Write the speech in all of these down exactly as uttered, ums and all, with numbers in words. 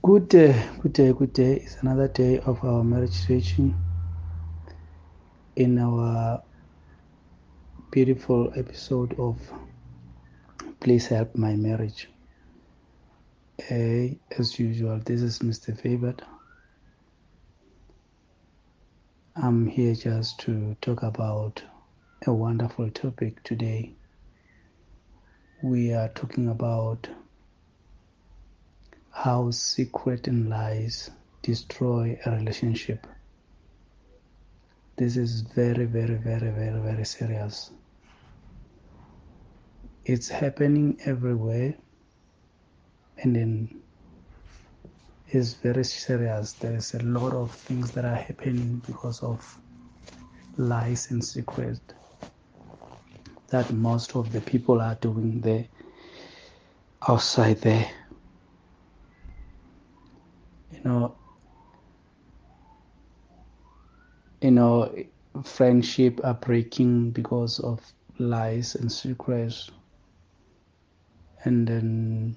Good day, good day, good day. It's another day of our marriage teaching in our beautiful episode of Please Help My Marriage. Uh, as usual, this is Mister Favorite. I'm here just to talk about a wonderful topic today. We are talking about how secret and lies destroy a relationship. This is very, very, very, very, very serious. It's happening everywhere, and then it's very serious. There is a lot of things that are happening because of lies and secrets that most of the people are doing there, outside there. You know, you know, friendship are breaking because of lies and secrets, and then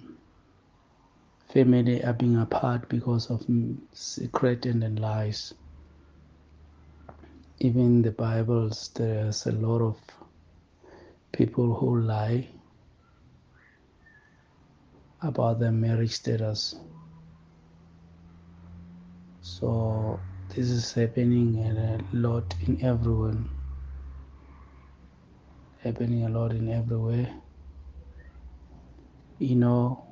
family are being apart because of secret and then lies. Even in the Bibles, there's a lot of people who lie about their marriage status. So this is happening a lot in everyone. Happening a lot in everywhere. You know,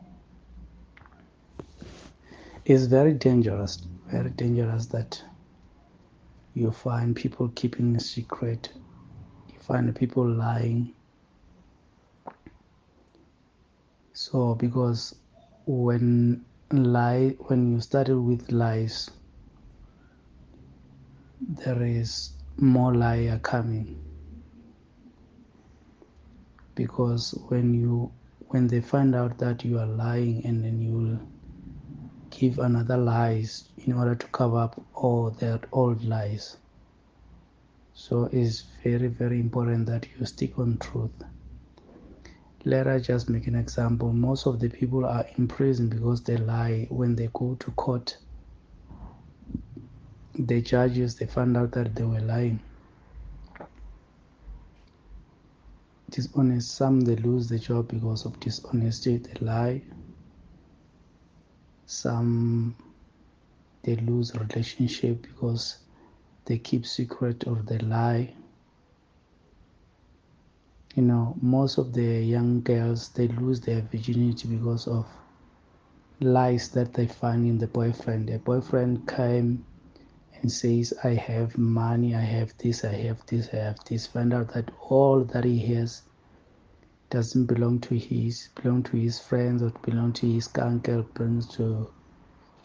it's very dangerous, very dangerous that you find people keeping a secret. You find people lying. So because when lie, when you started with lies, there is more liar coming, because when you when they find out that you are lying, and then you will give another lies in order to cover up all their old lies. So it's very, very important that you stick on truth. Let us just make an example. Most of the people are in prison because they lie. When they go to court, the judges, they found out that they were lying. Dishonest, some they lose the job because of dishonesty, they lie. Some they lose relationship because they keep secret or they lie. You know, most of the young girls, they lose their virginity because of lies that they find in the boyfriend. The boyfriend came and says, I have money, I have this, I have this, I have this. Find out that all that he has doesn't belong to his, belong to his friends, or belong to his uncle, belongs to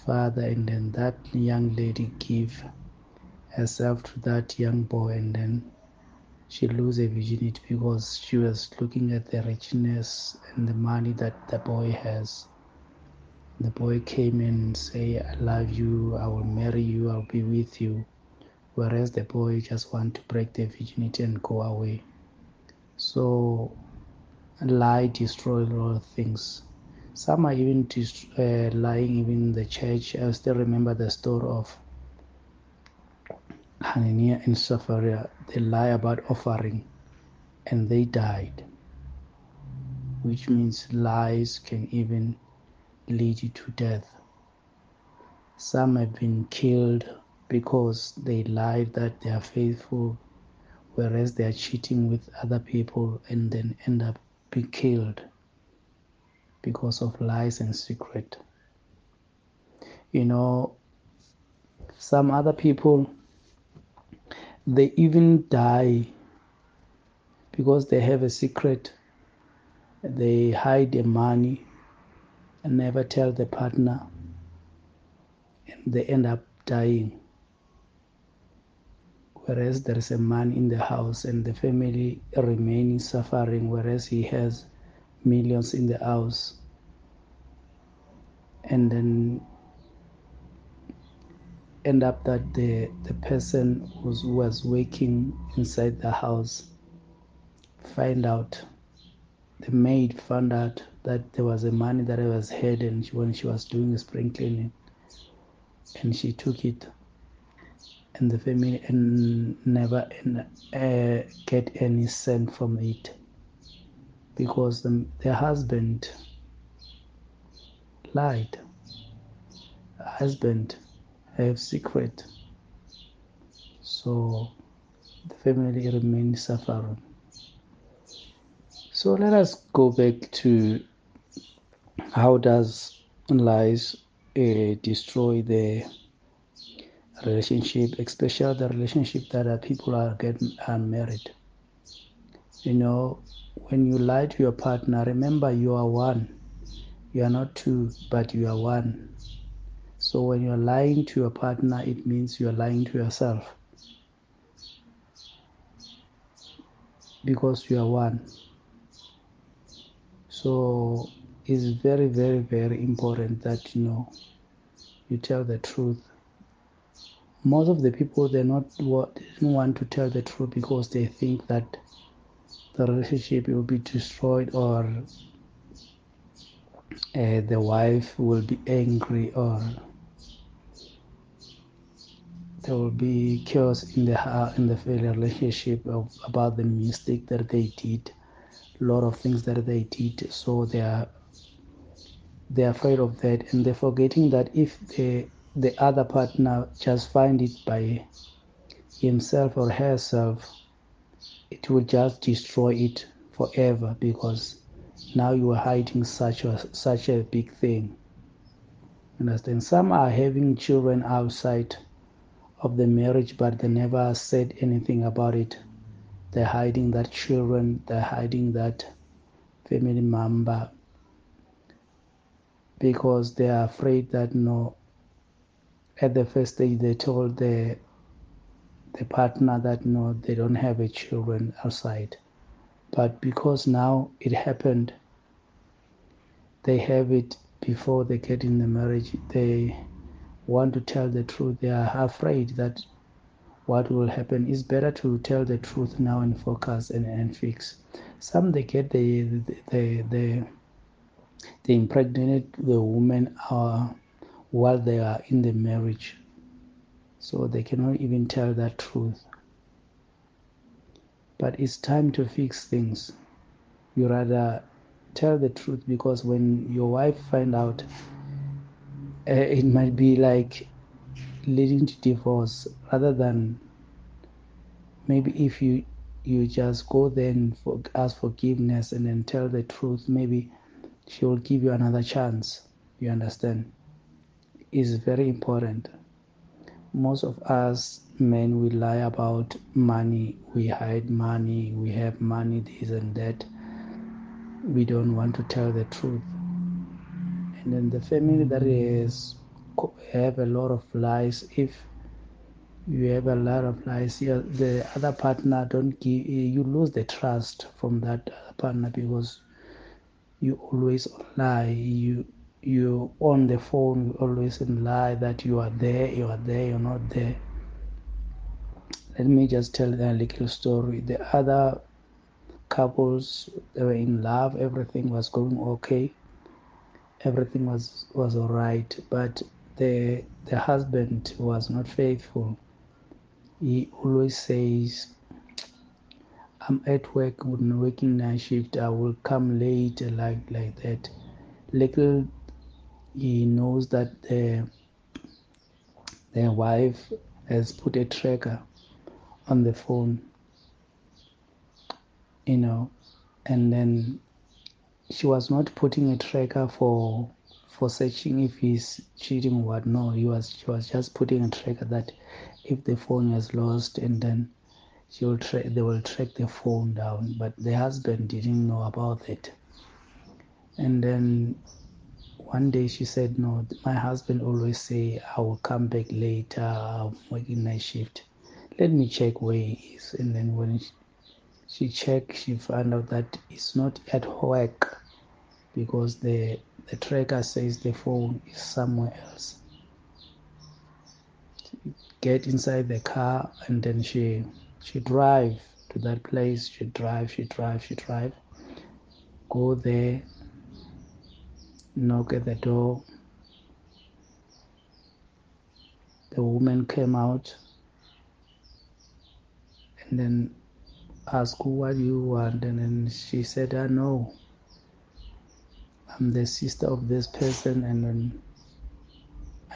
father. And then that young lady give herself to that young boy, and then she lose her virginity because she was looking at the richness and the money that the boy has. The boy came and say, I love you, I will marry you, I'll be with you. Whereas the boy just want to break their virginity and go away. So, lie destroy a lot of things. Some are even dist- uh, lying even in the church. I still remember the story of Hananiah and Sapphira. They lie about offering and they died. Which means lies can even lead you to death. Some have been killed because they lied that they are faithful, whereas they are cheating with other people, and then end up being killed because of lies and secret. You know, some other people, they even die because they have a secret. They hide their money and never tell the partner, and they end up dying. Whereas there is a man in the house and the family remaining suffering, whereas he has millions in the house. And then end up that the, the person who was working inside the house find out, the maid found out that there was a money that I was had, and she, when she was doing a spring cleaning, and she took it, and the family and never and, uh, get any cent from it, because the, their husband lied. Husband have secret, so the family remains suffering. So let us go back to how does lies uh, destroy the relationship, especially the relationship that uh, people are getting unmarried. You know, when you lie to your partner, remember you are one. You are not two, but you are one. So when you are lying to your partner, it means you are lying to yourself, because you are one. So it's very, very, very important that, you know, you tell the truth. Most of the people, they're not, they don't want to tell the truth because they think that the relationship will be destroyed, or uh, the wife will be angry, or there will be chaos in the uh, in the relationship of, about the mistake that they did. Lot of things that they did, so they are they are afraid of that, and they're forgetting that if they, the other partner just find it by himself or herself, it will just destroy it forever, because now you are hiding such a such a big thing. Understand? Some are having children outside of the marriage, but they never said anything about it. They're hiding that children, they're hiding that family member, because they are afraid that, no, at the first stage they told the the partner that no, they don't have a children outside, but because now it happened, they have it before they get in the marriage. They want to tell the truth. They are afraid that what will happen. Is better to tell the truth now and focus and, and fix. Some they get the the the, the, the impregnate the woman uh, while they are in the marriage, so they cannot even tell that truth. But it's time to fix things. You rather tell the truth, because when your wife find out, uh, it might be like leading to divorce, rather than maybe if you you just go there and for, ask forgiveness and then tell the truth, maybe she will give you another chance. You understand? Is very important. Most of us men, we lie about money, we hide money, we have money, this and that. We don't want to tell the truth. And then the family that is have a lot of lies. If you have a lot of lies, the other partner don't give you lose the trust from that partner, because you always lie. You you on the phone, you always lie that you are there, you are there, you're not there. Let me just tell a little story. The other couples, they were in love, everything was going okay, everything was was all right, but The the husband was not faithful. He always says, "I'm at work, working night shift. I will come late," like like that. Little he knows that the the wife has put a tracker on the phone, you know, and then she was not putting a tracker for. for searching if he's cheating or what. No, he was she was just putting a tracker that if the phone was lost, and then she will tra- they will track the phone down. But the husband didn't know about it. And then one day she said, "No, my husband always say I will come back later, I'm working night shift. Let me check where he is." And then when she, she checked, she found out that it's not at work, because the The tracker says the phone is somewhere else. She get inside the car, and then she she drive to that place. She drive, she drive, she drive. Go there, knock at the door. The woman came out and then asked, what do you want? And then she said, I know, I'm the sister of this person, and then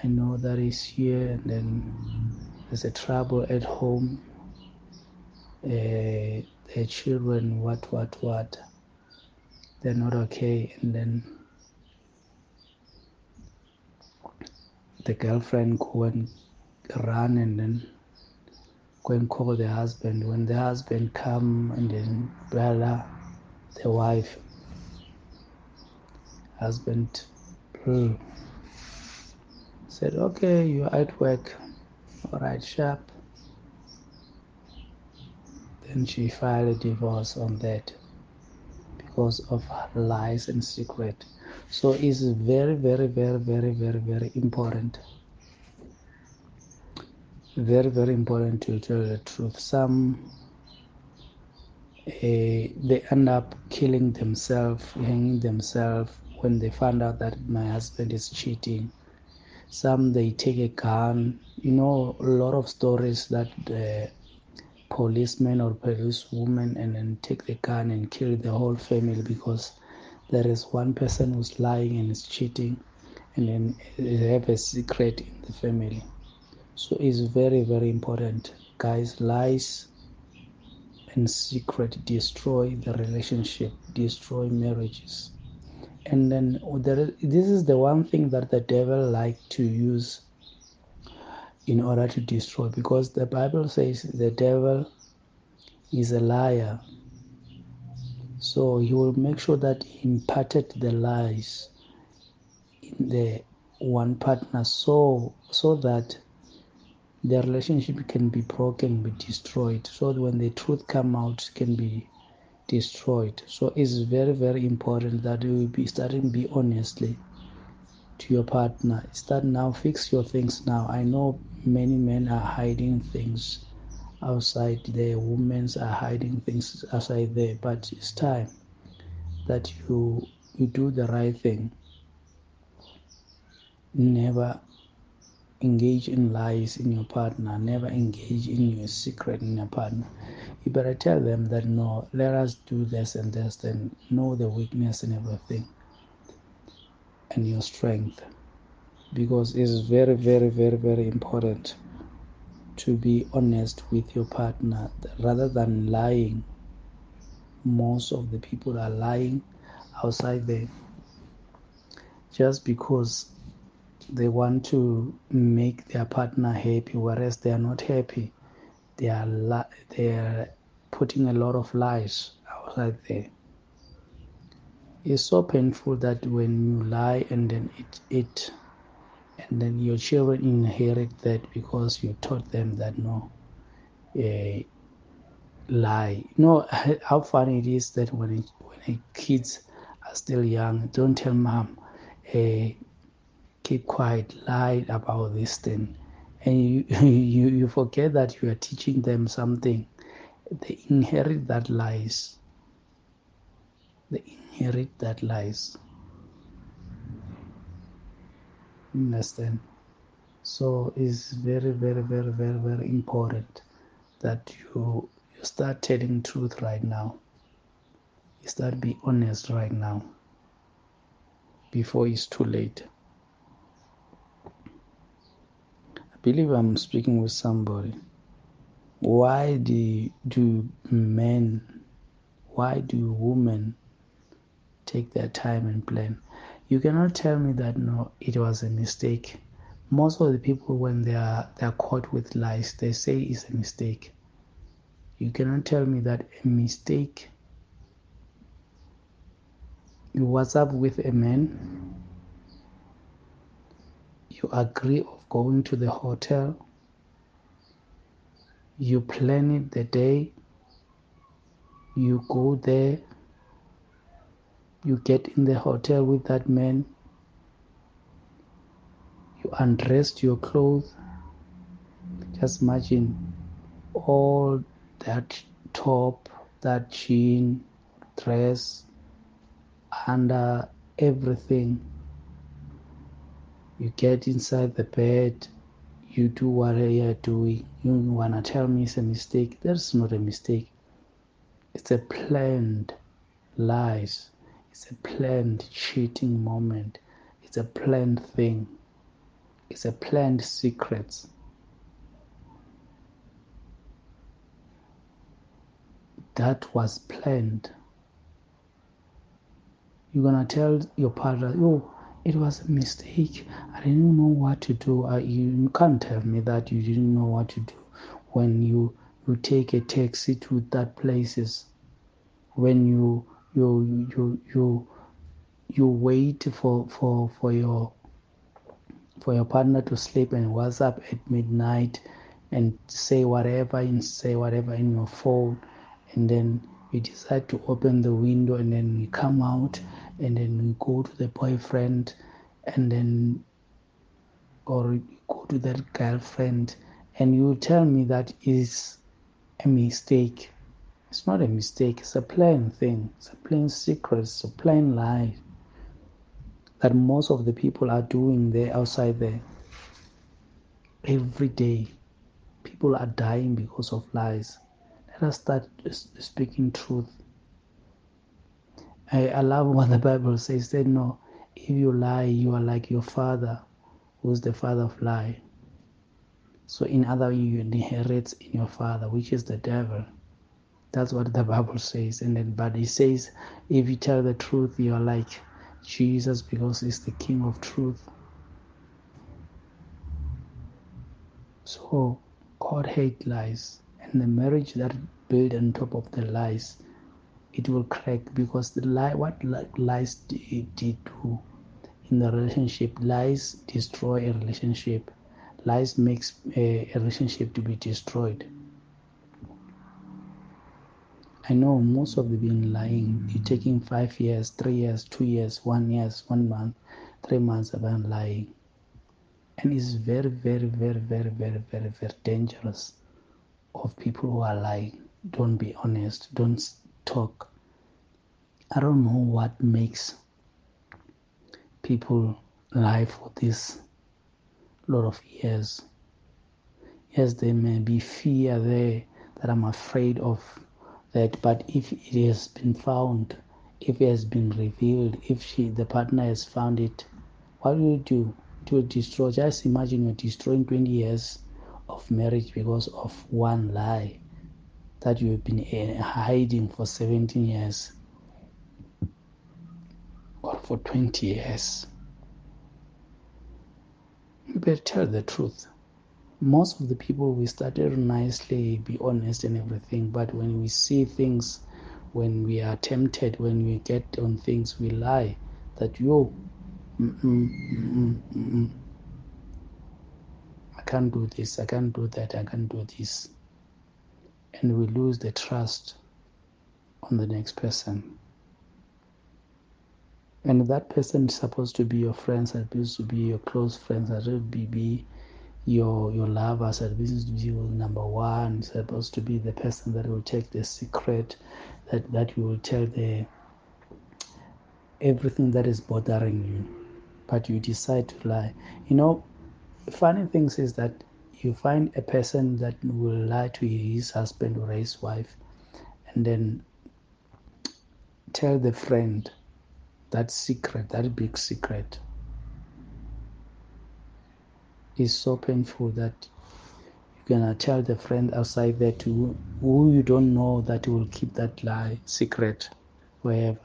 I know that he's here, and then there's a trouble at home, uh, their children, what, what, what, they're not okay. And then the girlfriend go and run and then go and call the husband. When the husband come, and then brother, the wife, husband mm, said, okay, you're at work, all right, sharp. Then she filed a divorce on that because of lies and secret. So it's very, very, very, very, very, very important. Very, very important to tell the truth. Some, uh, they end up killing themselves, hanging themselves when they found out that my husband is cheating. Some, they take a gun. You know, a lot of stories that the policemen or police women and then take the gun and kill the whole family because there is one person who's lying and is cheating, and then they have a secret in the family. So it's very, very important. Guys, lies and secret destroy the relationship, destroy marriages. And then there, this is the one thing that the devil likes to use in order to destroy, because the Bible says the devil is a liar. So he will make sure that he imparted the lies in the one partner so, so that the relationship can be broken, be destroyed, so that when the truth come out, can be destroyed. So it's very, very important that you will be starting be honestly to your partner. Start now, fix your things now. I know many men are hiding things outside there, women are hiding things outside there, but it's time that you you do the right thing. Never engage in lies in your partner. Never engage in your secret in your partner. You better tell them that, no, let us do this and this, then know the weakness and everything and your strength, because it's very, very, very, very important to be honest with your partner rather than lying. Most of the people are lying outside there just because they want to make their partner happy, whereas they are not happy. They are li- they are putting a lot of lies outside there. It's so painful that when you lie and then it it and then your children inherit that because you taught them that no, a lie. You know how funny it is that when it, when kids are still young, don't tell mom, a keep quiet, lie about this thing, and you, you you forget that you are teaching them something. They inherit that lies. They inherit that lies. Understand? So it's very, very, very, very, very important that you you start telling truth right now. You start be honest right now before it's too late. I believe I'm speaking with somebody. Why do, do men, why do women take their time and plan? You cannot tell me that no, it was a mistake. Most of the people, when they are they are caught with lies, they say it's a mistake. You cannot tell me that a mistake. You WhatsApp with a man. You agree of going to the hotel. You plan it the day. You go there. You get in the hotel with that man. You undress your clothes. Just imagine all that top, that jean, dress, under everything. you get inside the bed, you do what you are doing. You wanna tell me it's a mistake? That's not a mistake. It's a planned lies. It's a planned cheating moment. It's a planned thing. It's a planned secret. That was planned. You're gonna tell your partner, oh, it was a mistake. I didn't know what to do. I, you can't tell me that you didn't know what to do when you, you take a taxi to that places. When you you you you you wait for for for your for your partner to sleep and WhatsApp at midnight and say whatever and say whatever in your phone, and then we decide to open the window, and then we come out, and then we go to the boyfriend, and then or go to that girlfriend, and you tell me that is a mistake. It's not a mistake. It's a plain thing. It's a plain secret. It's a plain lie that most of the people are doing there outside there. Every day, people are dying because of lies. Let us start speaking truth. I, I love what the Bible says. That no, if you lie, you are like your father, who is the father of lie. So in other words, you inherit in your father, which is the devil. That's what the Bible says. And then, but it says, if you tell the truth, you are like Jesus, because he's the King of truth. So God hates lies. And the marriage that built on top of the lies, it will crack, because the lie, what lies did do in the relationship? Lies destroy a relationship. Lies makes a, a relationship to be destroyed. I know most of them been lying. You're taking five years, three years, two years, one year, one month, three months about lying, and it's very, very, very, very, very, very, very dangerous. Of people who are lying, don't be honest, don't talk. I don't know what makes people lie for this lot of years. Yes, there may be fear there that I'm afraid of that, but if it has been found, if it has been revealed, if she, the partner has found it, what will you do? It will destroy. Just imagine you're destroying twenty years of marriage because of one lie that you've been hiding for seventeen years or for twenty years. You better tell the truth. Most of the people, we started nicely, be honest and everything, but when we see things, when we are tempted, when we get on things, we lie that yo, mm-mm, mm-mm, mm-mm. I can't do this, I can't do that, I can't do this. And we lose the trust on the next person. And that person is supposed to be your friend, supposed to be your close friend, supposed to be your your lover, supposed to be number one, supposed to be the person that will take the secret, that, that you will tell the everything that is bothering you. But you decide to lie. You know, the funny thing is that you find a person that will lie to his husband or his wife, and then tell the friend that secret, that big secret. It's so painful that you're gonna tell the friend outside there to who you don't know that will keep that lie secret forever.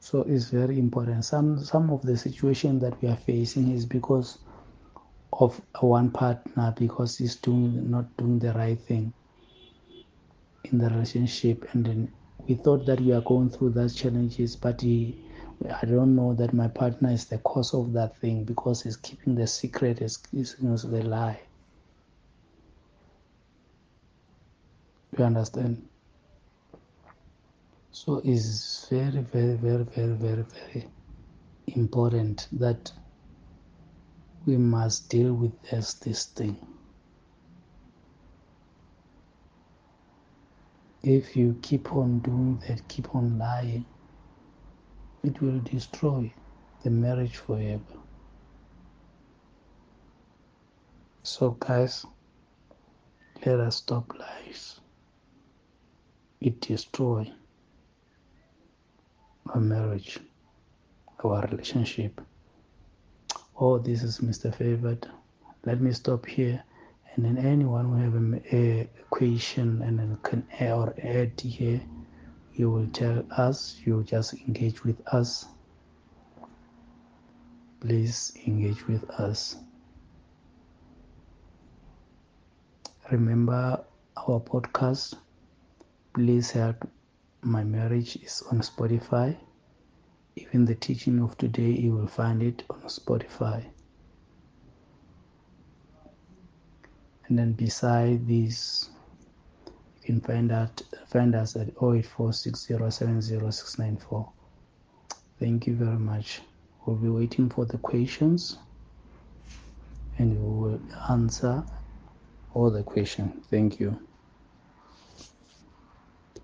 So it's very important. Some some of the situation that we are facing is because of one partner, because he's doing not doing the right thing in the relationship, and then we thought that we are going through those challenges, but he, I don't know that my partner is the cause of that thing, because he's keeping the secret, he's, he's you know, the lie. Do you understand? So it's very, very, very, very, very, very important that we must deal with this, this thing. If you keep on doing that, keep on lying, it will destroy the marriage forever. So guys, let us stop lies. It destroys our marriage, our relationship. Oh, this is Mister Favorite. Let me stop here. And then anyone who have a, a question and then can add or add here, you will tell us. You just engage with us. Please engage with us. Remember our podcast, Please Help My Marriage, is on Spotify. Even the teaching of today, you will find it on Spotify. And then beside this, you can find out find us at zero eight four six zero seven zero six nine four. Thank you very much. We'll be waiting for the questions and we will answer all the questions. Thank you.